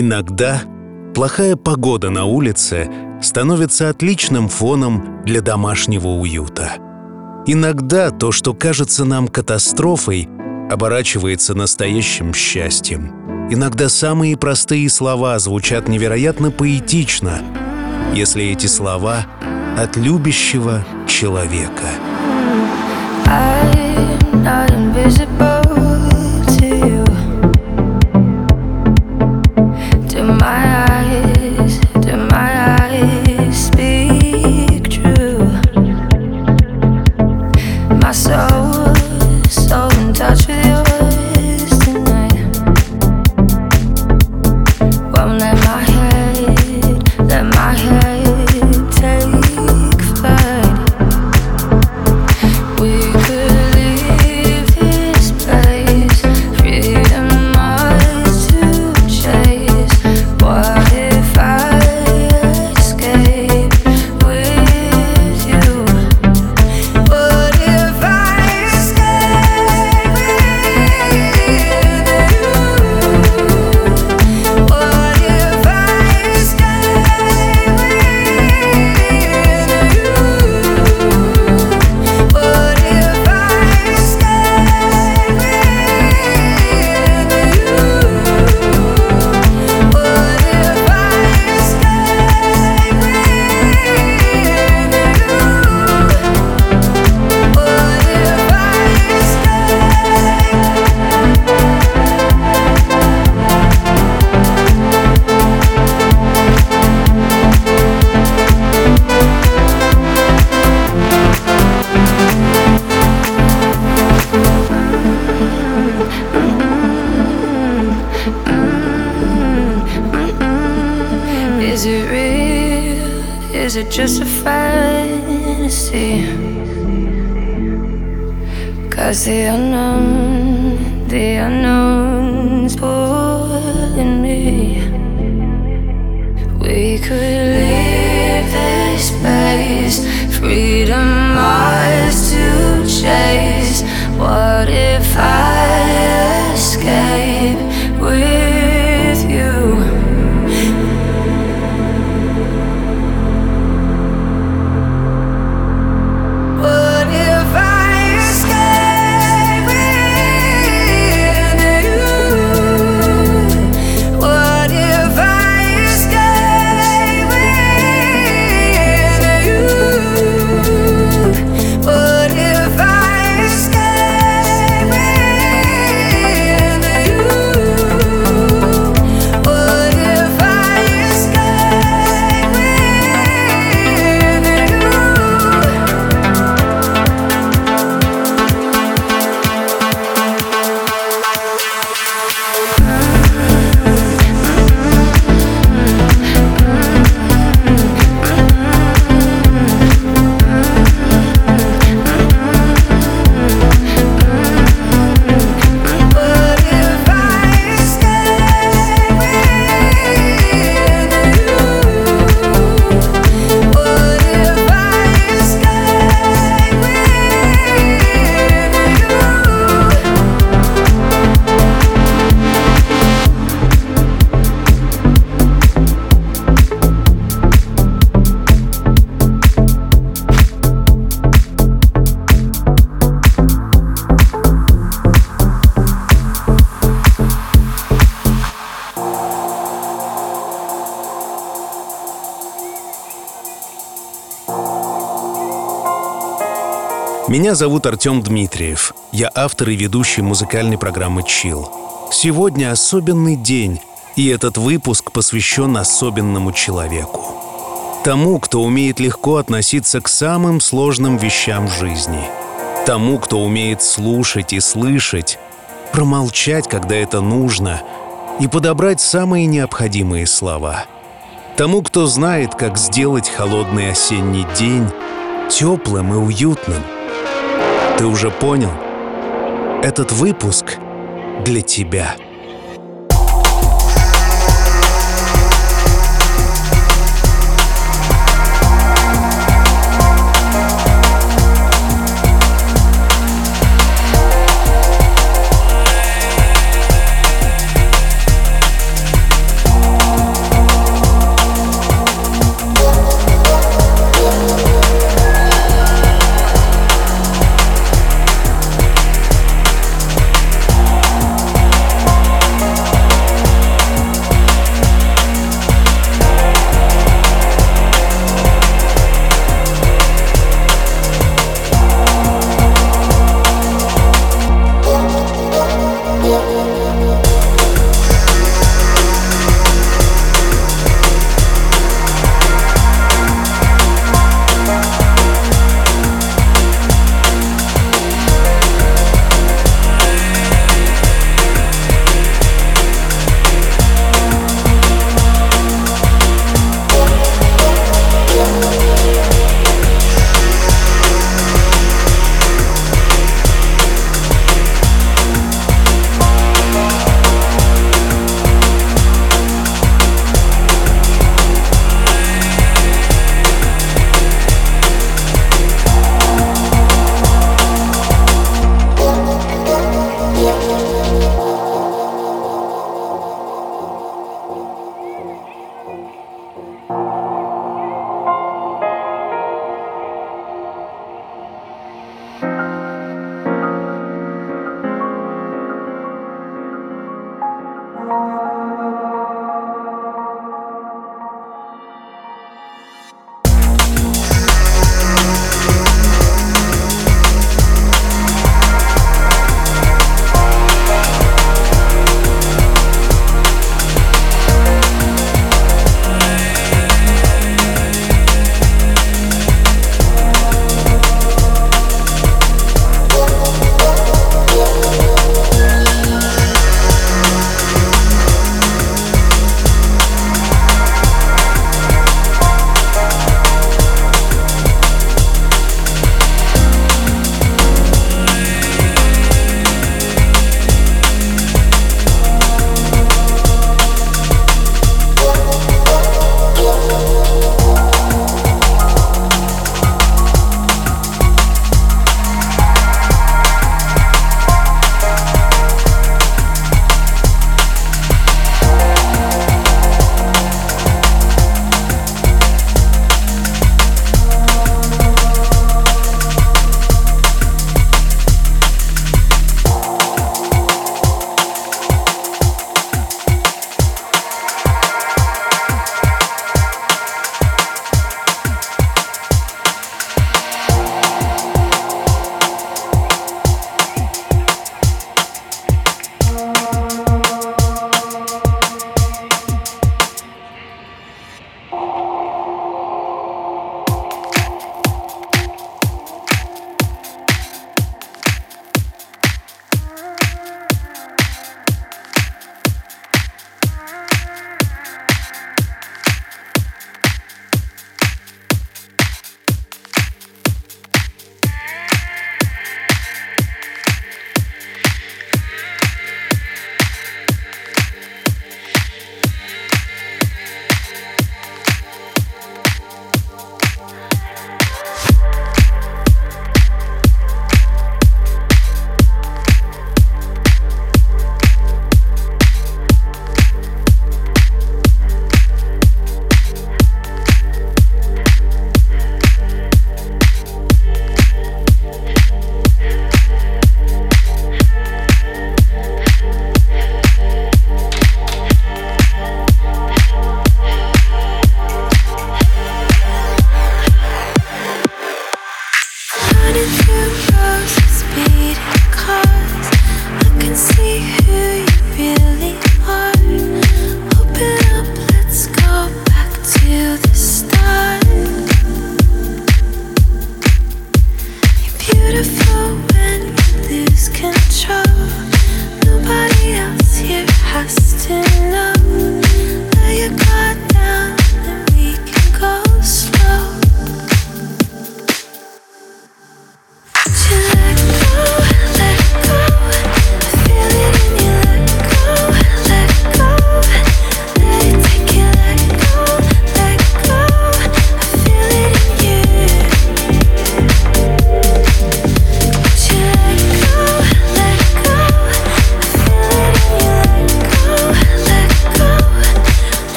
Иногда плохая погода на улице становится отличным фоном для домашнего уюта. Иногда то, что кажется нам катастрофой, оборачивается настоящим счастьем. Иногда самые простые слова звучат невероятно поэтично, если эти слова от любящего человека. Меня зовут Артем Дмитриев. Я автор и ведущий музыкальной программы «Чилл». Сегодня особенный день, и этот выпуск посвящен особенному человеку. Тому, кто умеет легко относиться к самым сложным вещам в жизни. Тому, кто умеет слушать и слышать, промолчать, когда это нужно, и подобрать самые необходимые слова. Тому, кто знает, как сделать холодный осенний день теплым и уютным. Ты уже понял? Этот выпуск для тебя.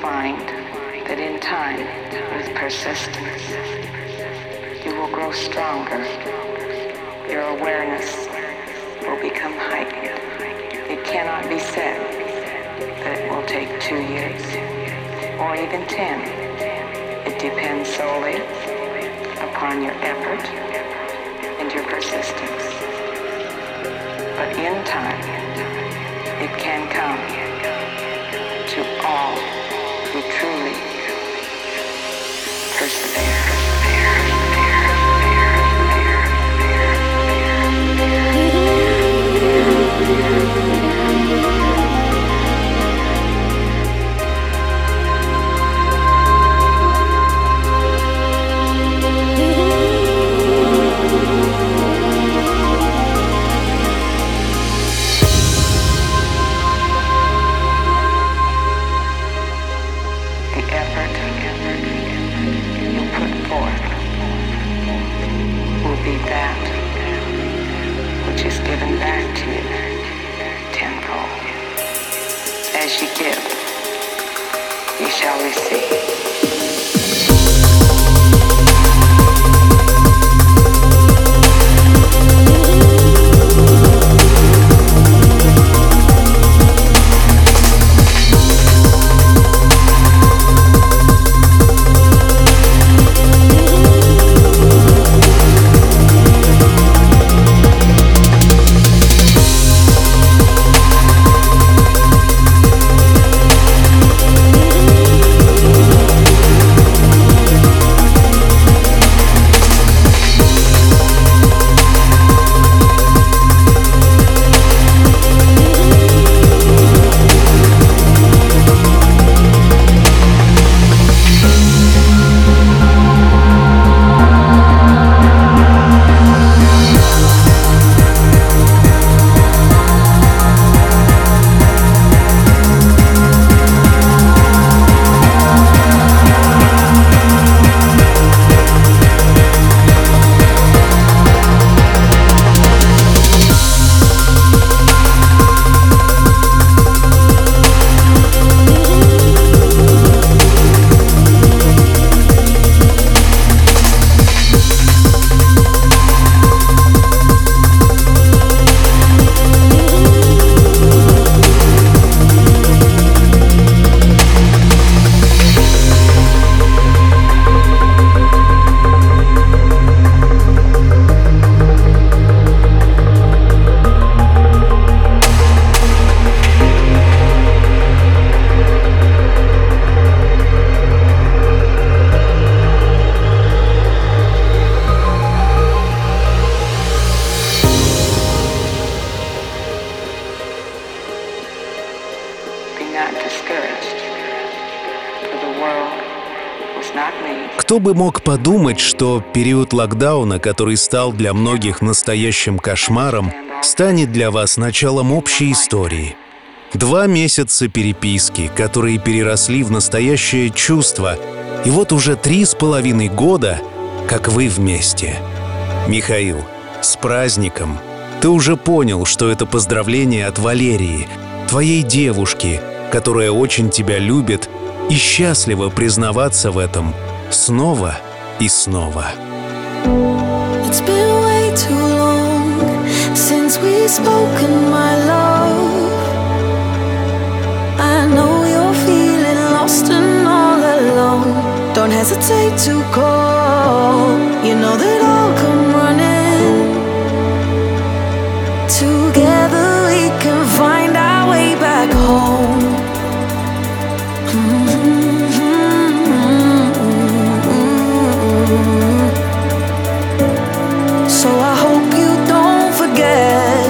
find that in time, with persistence, you will grow stronger. Your awareness will become heightened. It cannot be said that it will take 2 years or even 10. It depends solely upon your effort and your persistence. But in time, it can come to all who truly persevere. Кто бы мог подумать, что период локдауна, который стал для многих настоящим кошмаром, станет для вас началом общей истории. 2 месяца переписки, которые переросли в настоящее чувство, и вот уже 3,5 года, как вы вместе. Михаил, с праздником! Ты уже понял, что это поздравление от Валерии, твоей девушки, которая очень тебя любит и счастлива признаваться в этом. Снова и снова. It's been way too long since we've spoken, my love. I know you're feeling lost and all alone. Don't hesitate to call. You know that I'll come running. Together we can find our way back home. So I hope you don't forget.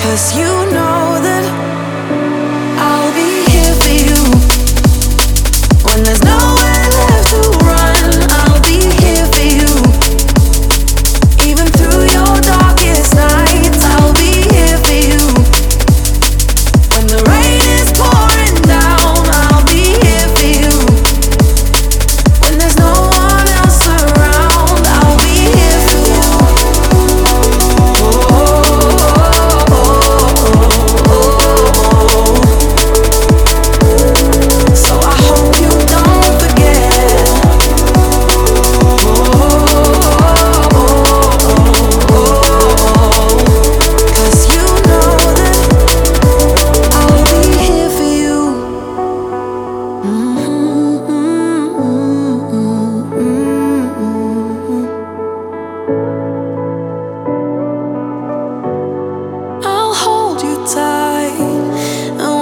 Cause you know that I'll be here for you when there's nowhere left to run.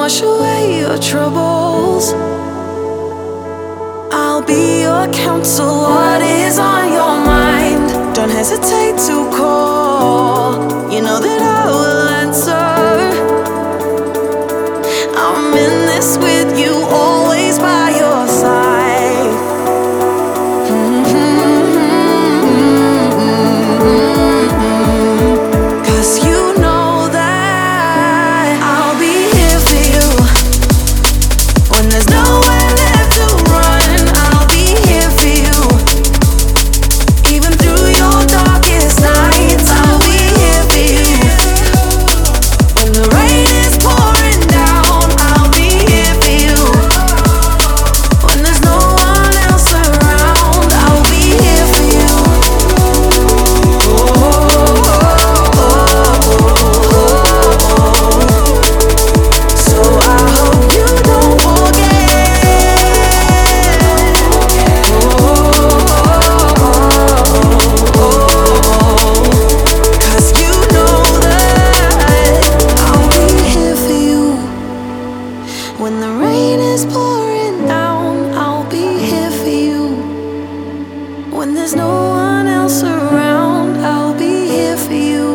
wash away your troubles. I'll be your counsel. What is on your mind? Don't hesitate to call. You know that I will answer. I'm in this with you, always by your side. Cause you know that I'll be here for you. When there's nowhere left to run, I'll be here for you. Even through your darkest nights, I'll be here for you. When the rain is pouring down, I'll be here for you. When there's no one else around, I'll be here for you. So I hope you don't forget. Cause you know that I'll be here for you. When the rain is pouring down, I'll be here for you. When there's no one else around, I'll be here for you.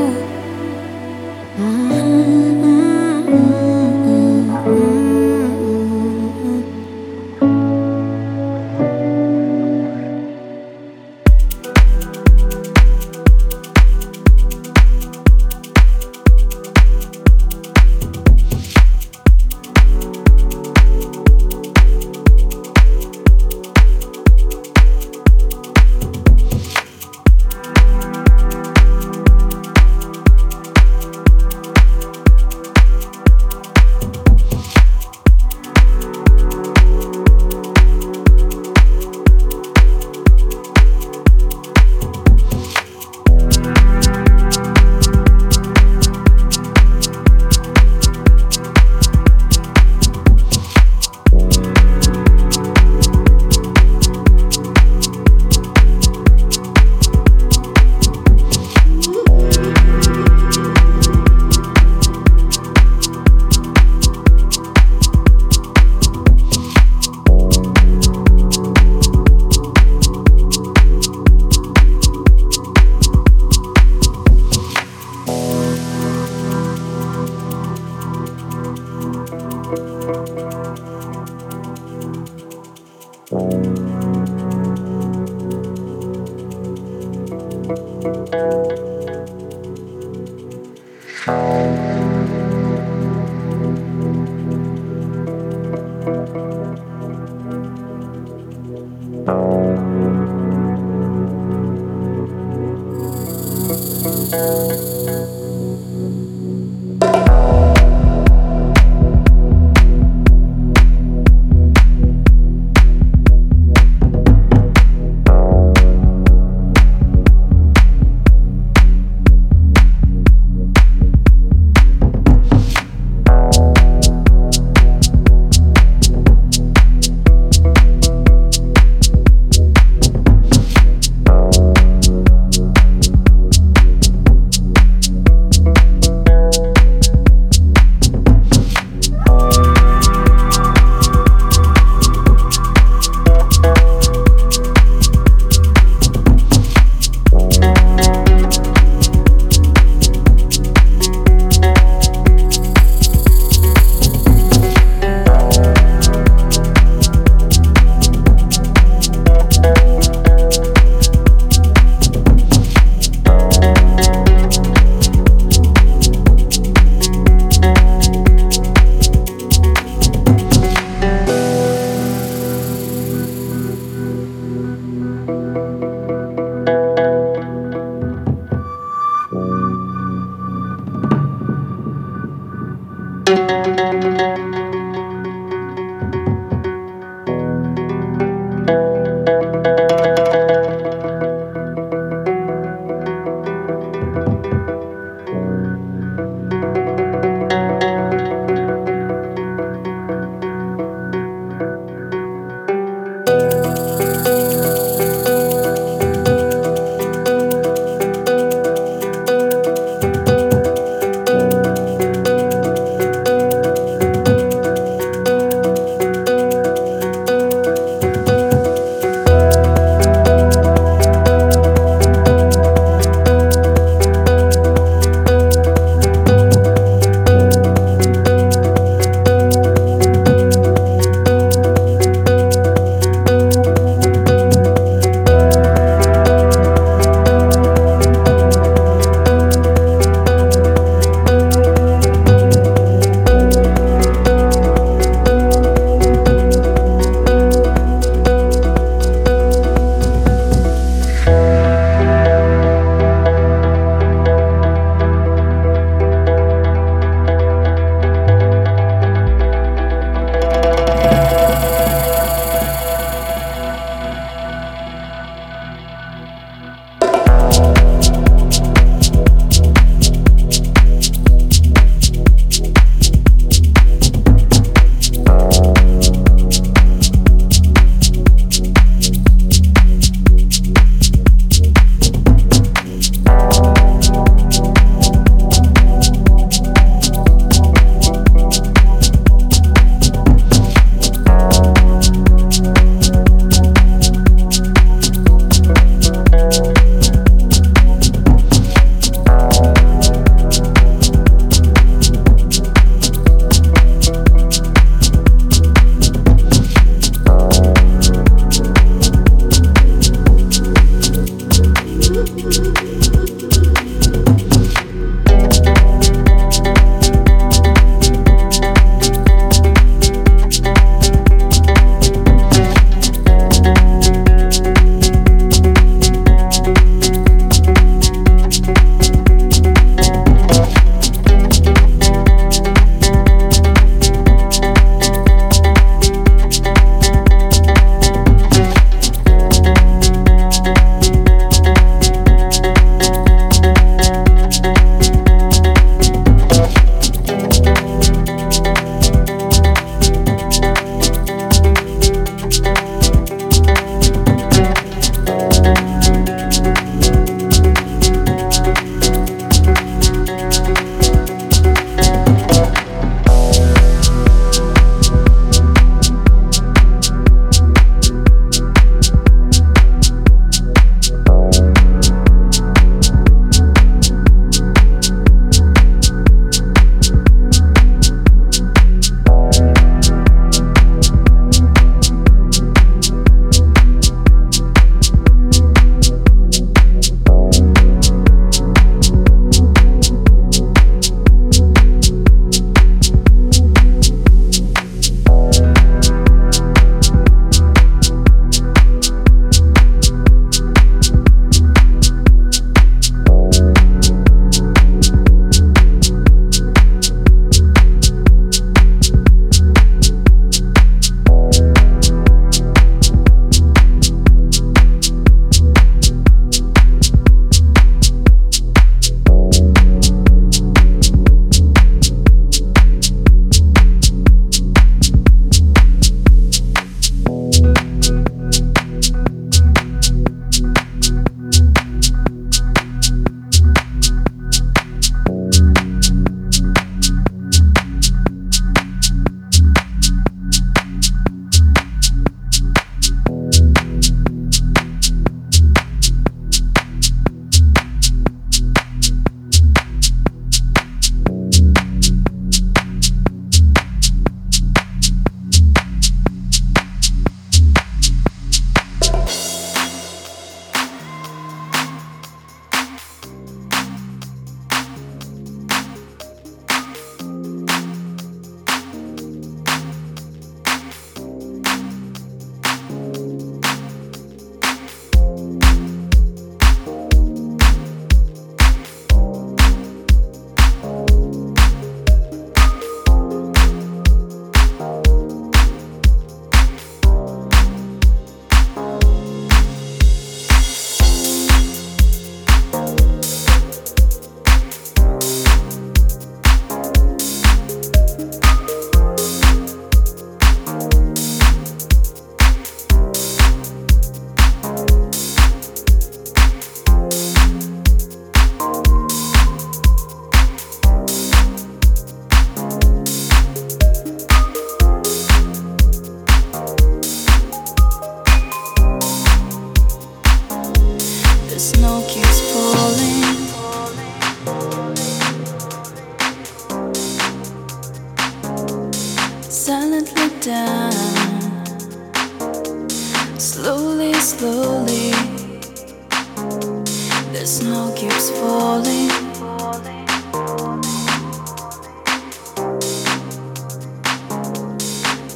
воды.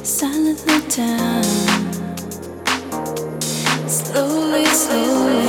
Silently down, slowly, slowly.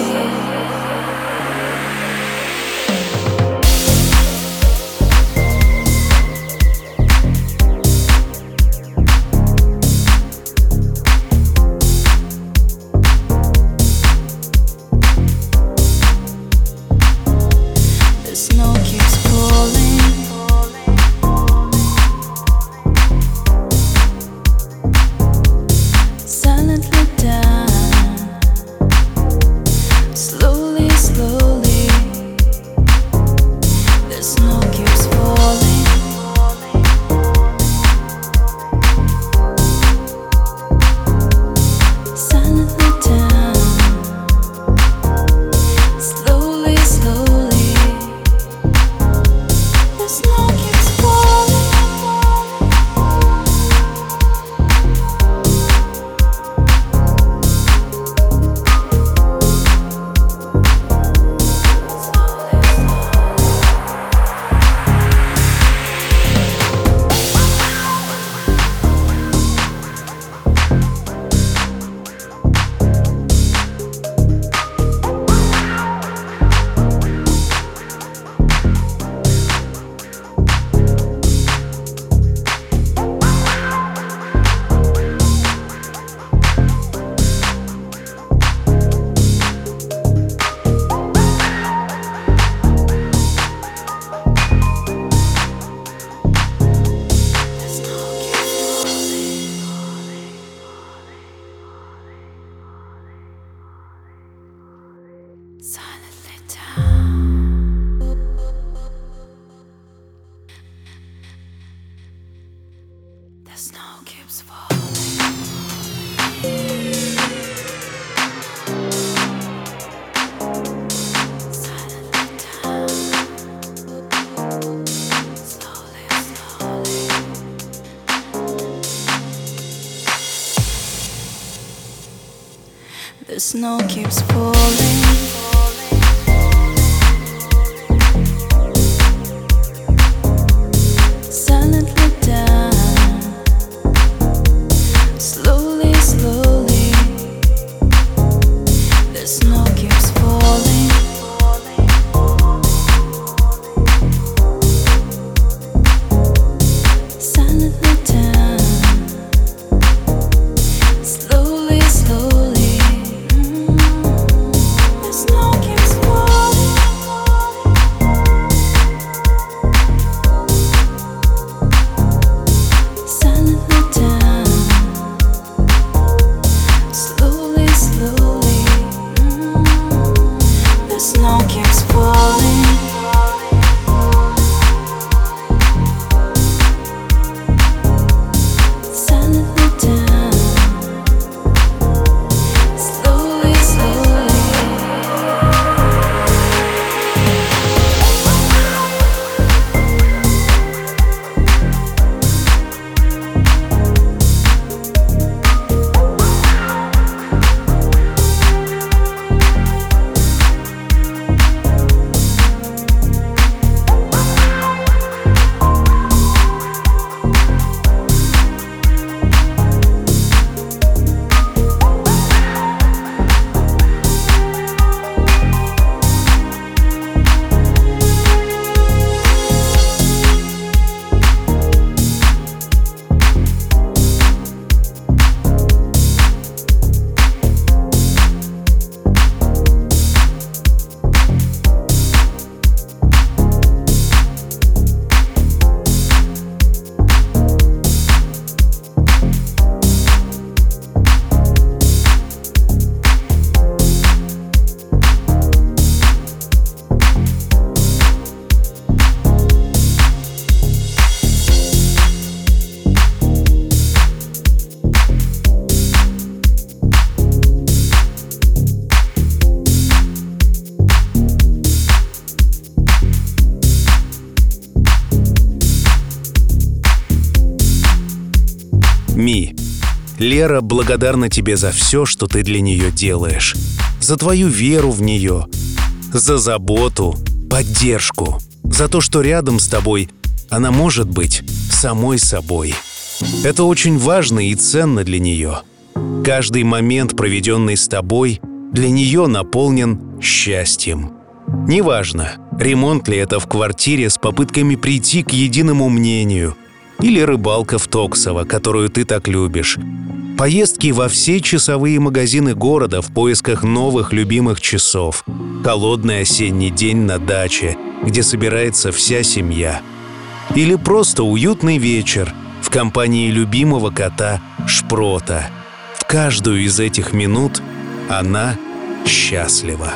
The snow keeps falling. Лера благодарна тебе за все, что ты для нее делаешь, за твою веру в нее, за заботу, поддержку, за то, что рядом с тобой она может быть самой собой. Это очень важно и ценно для нее. Каждый момент, проведенный с тобой, для нее наполнен счастьем. Неважно, ремонт ли это в квартире с попытками прийти к единому мнению, или рыбалка в Токсово, которую ты так любишь, поездки во все часовые магазины города в поисках новых любимых часов, холодный осенний день на даче, где собирается вся семья, или просто уютный вечер в компании любимого кота Шпрота. В каждую из этих минут она счастлива.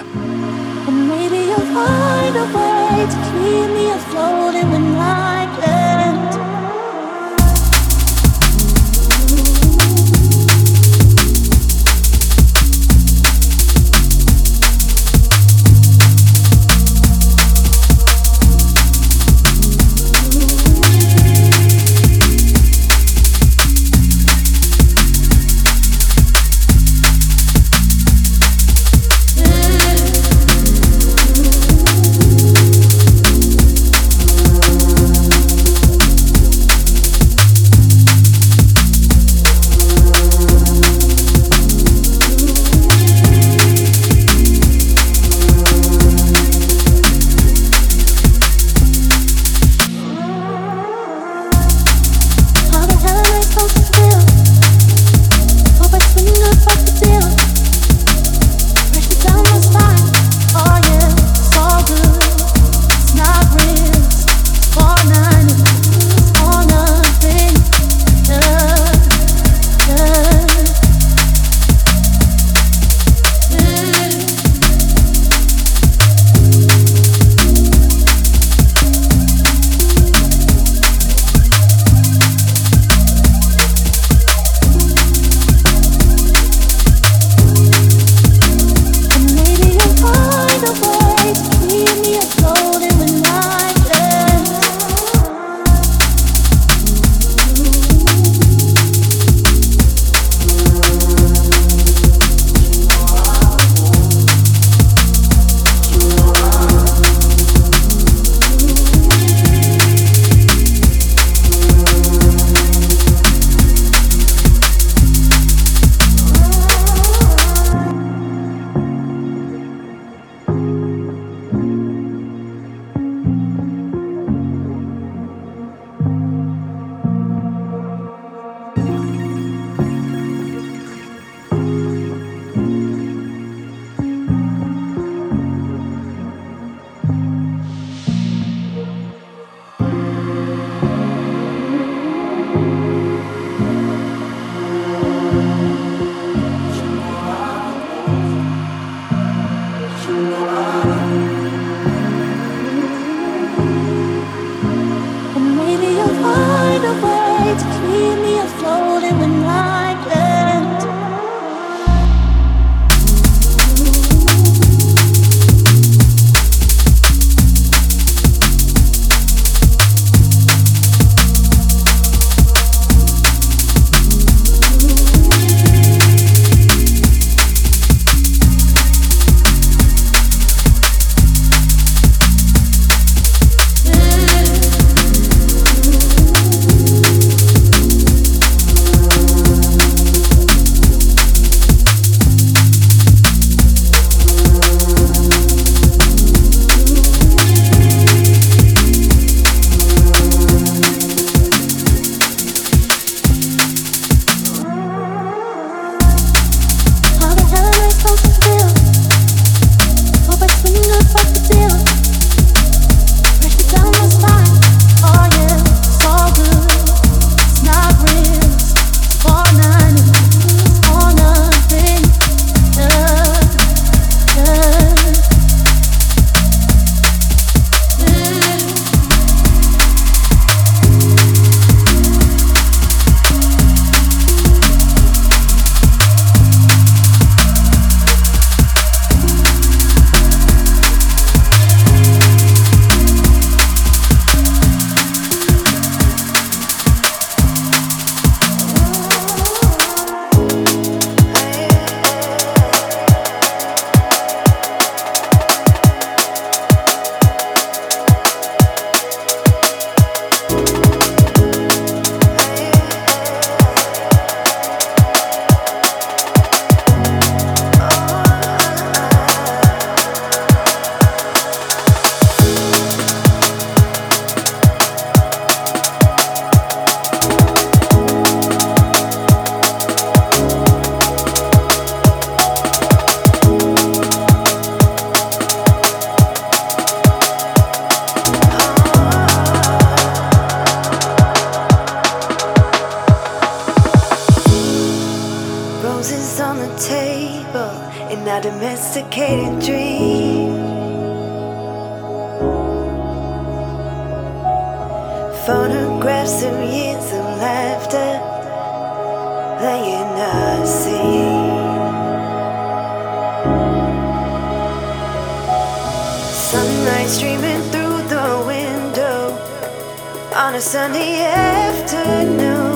Photographs of years of laughter that you not see. Sunlight streaming through the window on a sunny afternoon.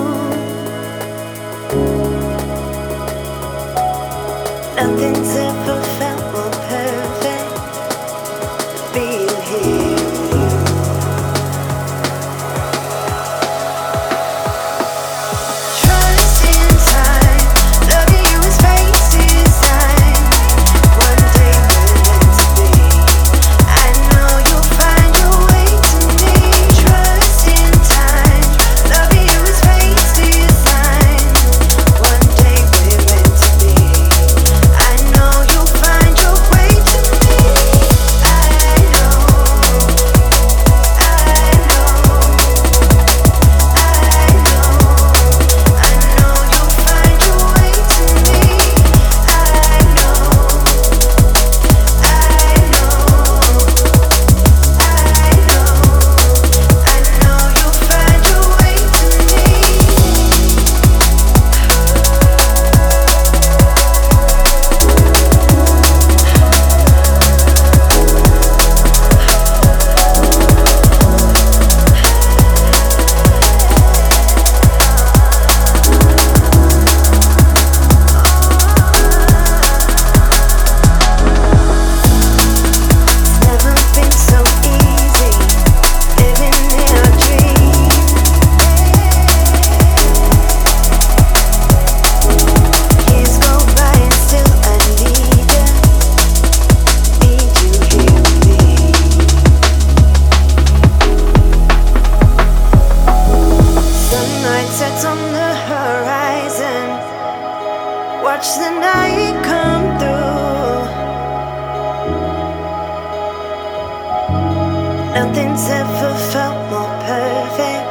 Nothing's ever felt more perfect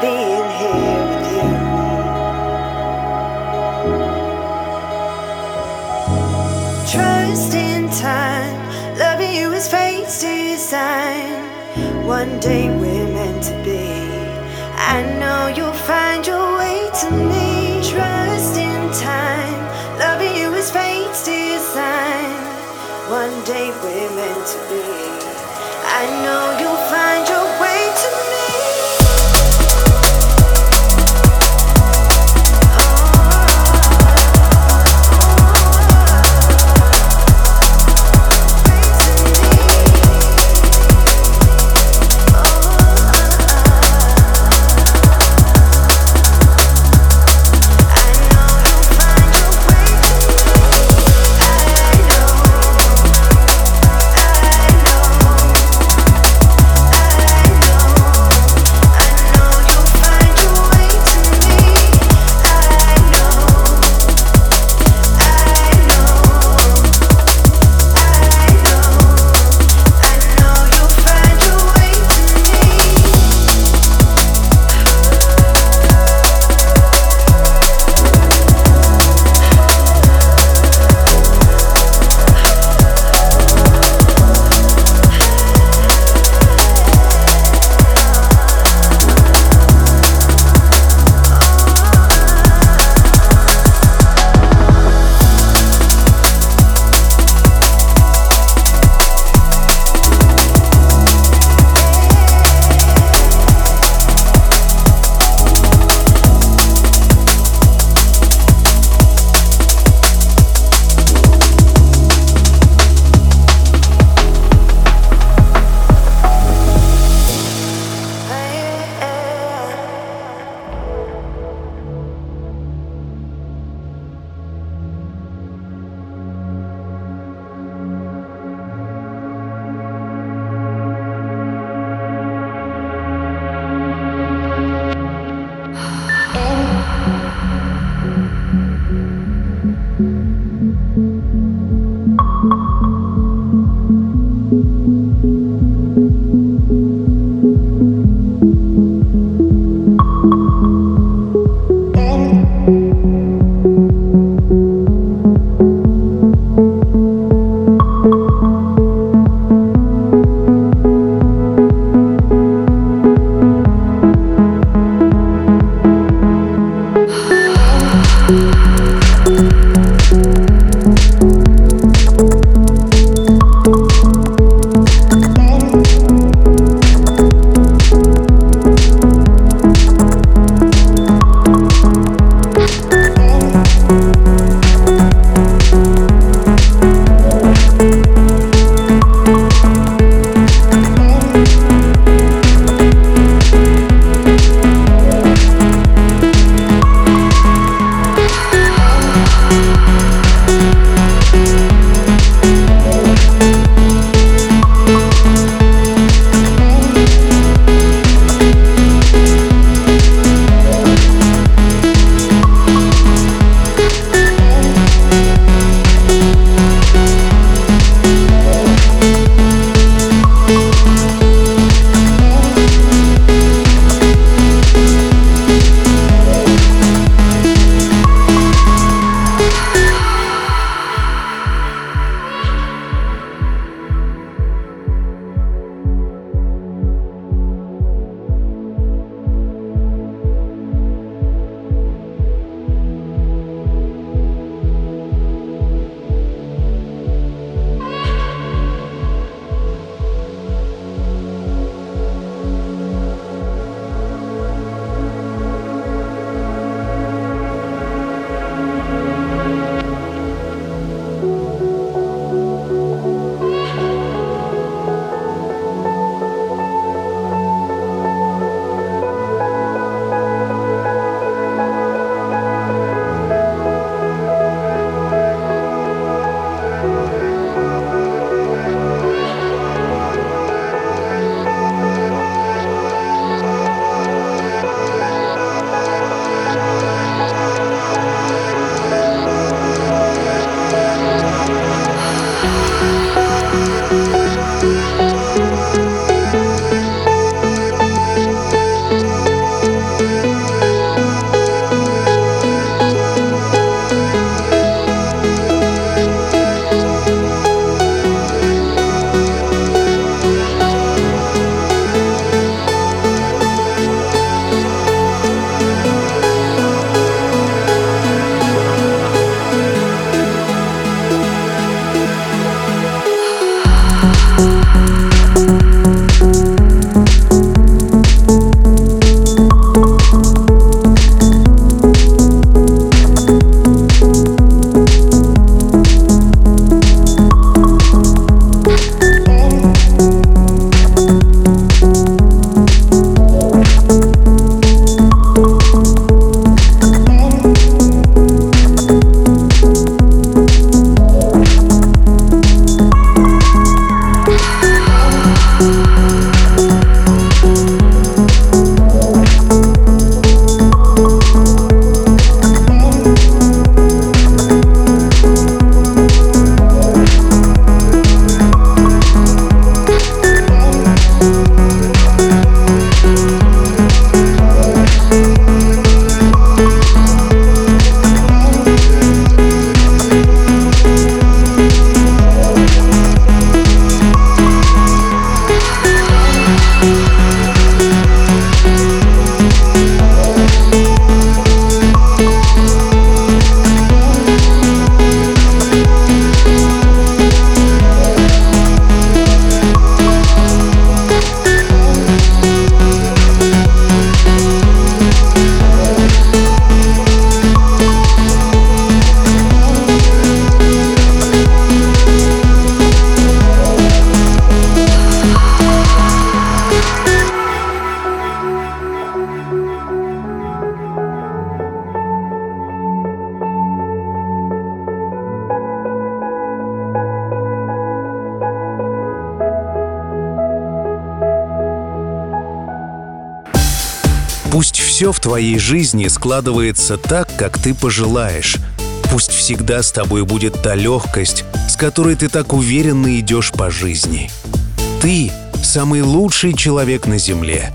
than being here. Пусть все в твоей жизни складывается так, как ты пожелаешь. Пусть всегда с тобой будет та легкость, с которой ты так уверенно идешь по жизни. Ты – самый лучший человек на земле.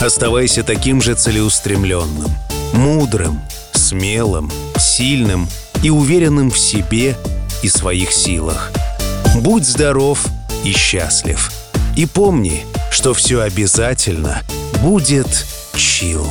Оставайся таким же целеустремленным, мудрым, смелым, сильным и уверенным в себе и своих силах. Будь здоров и счастлив. И помни, что все обязательно будет CHILL.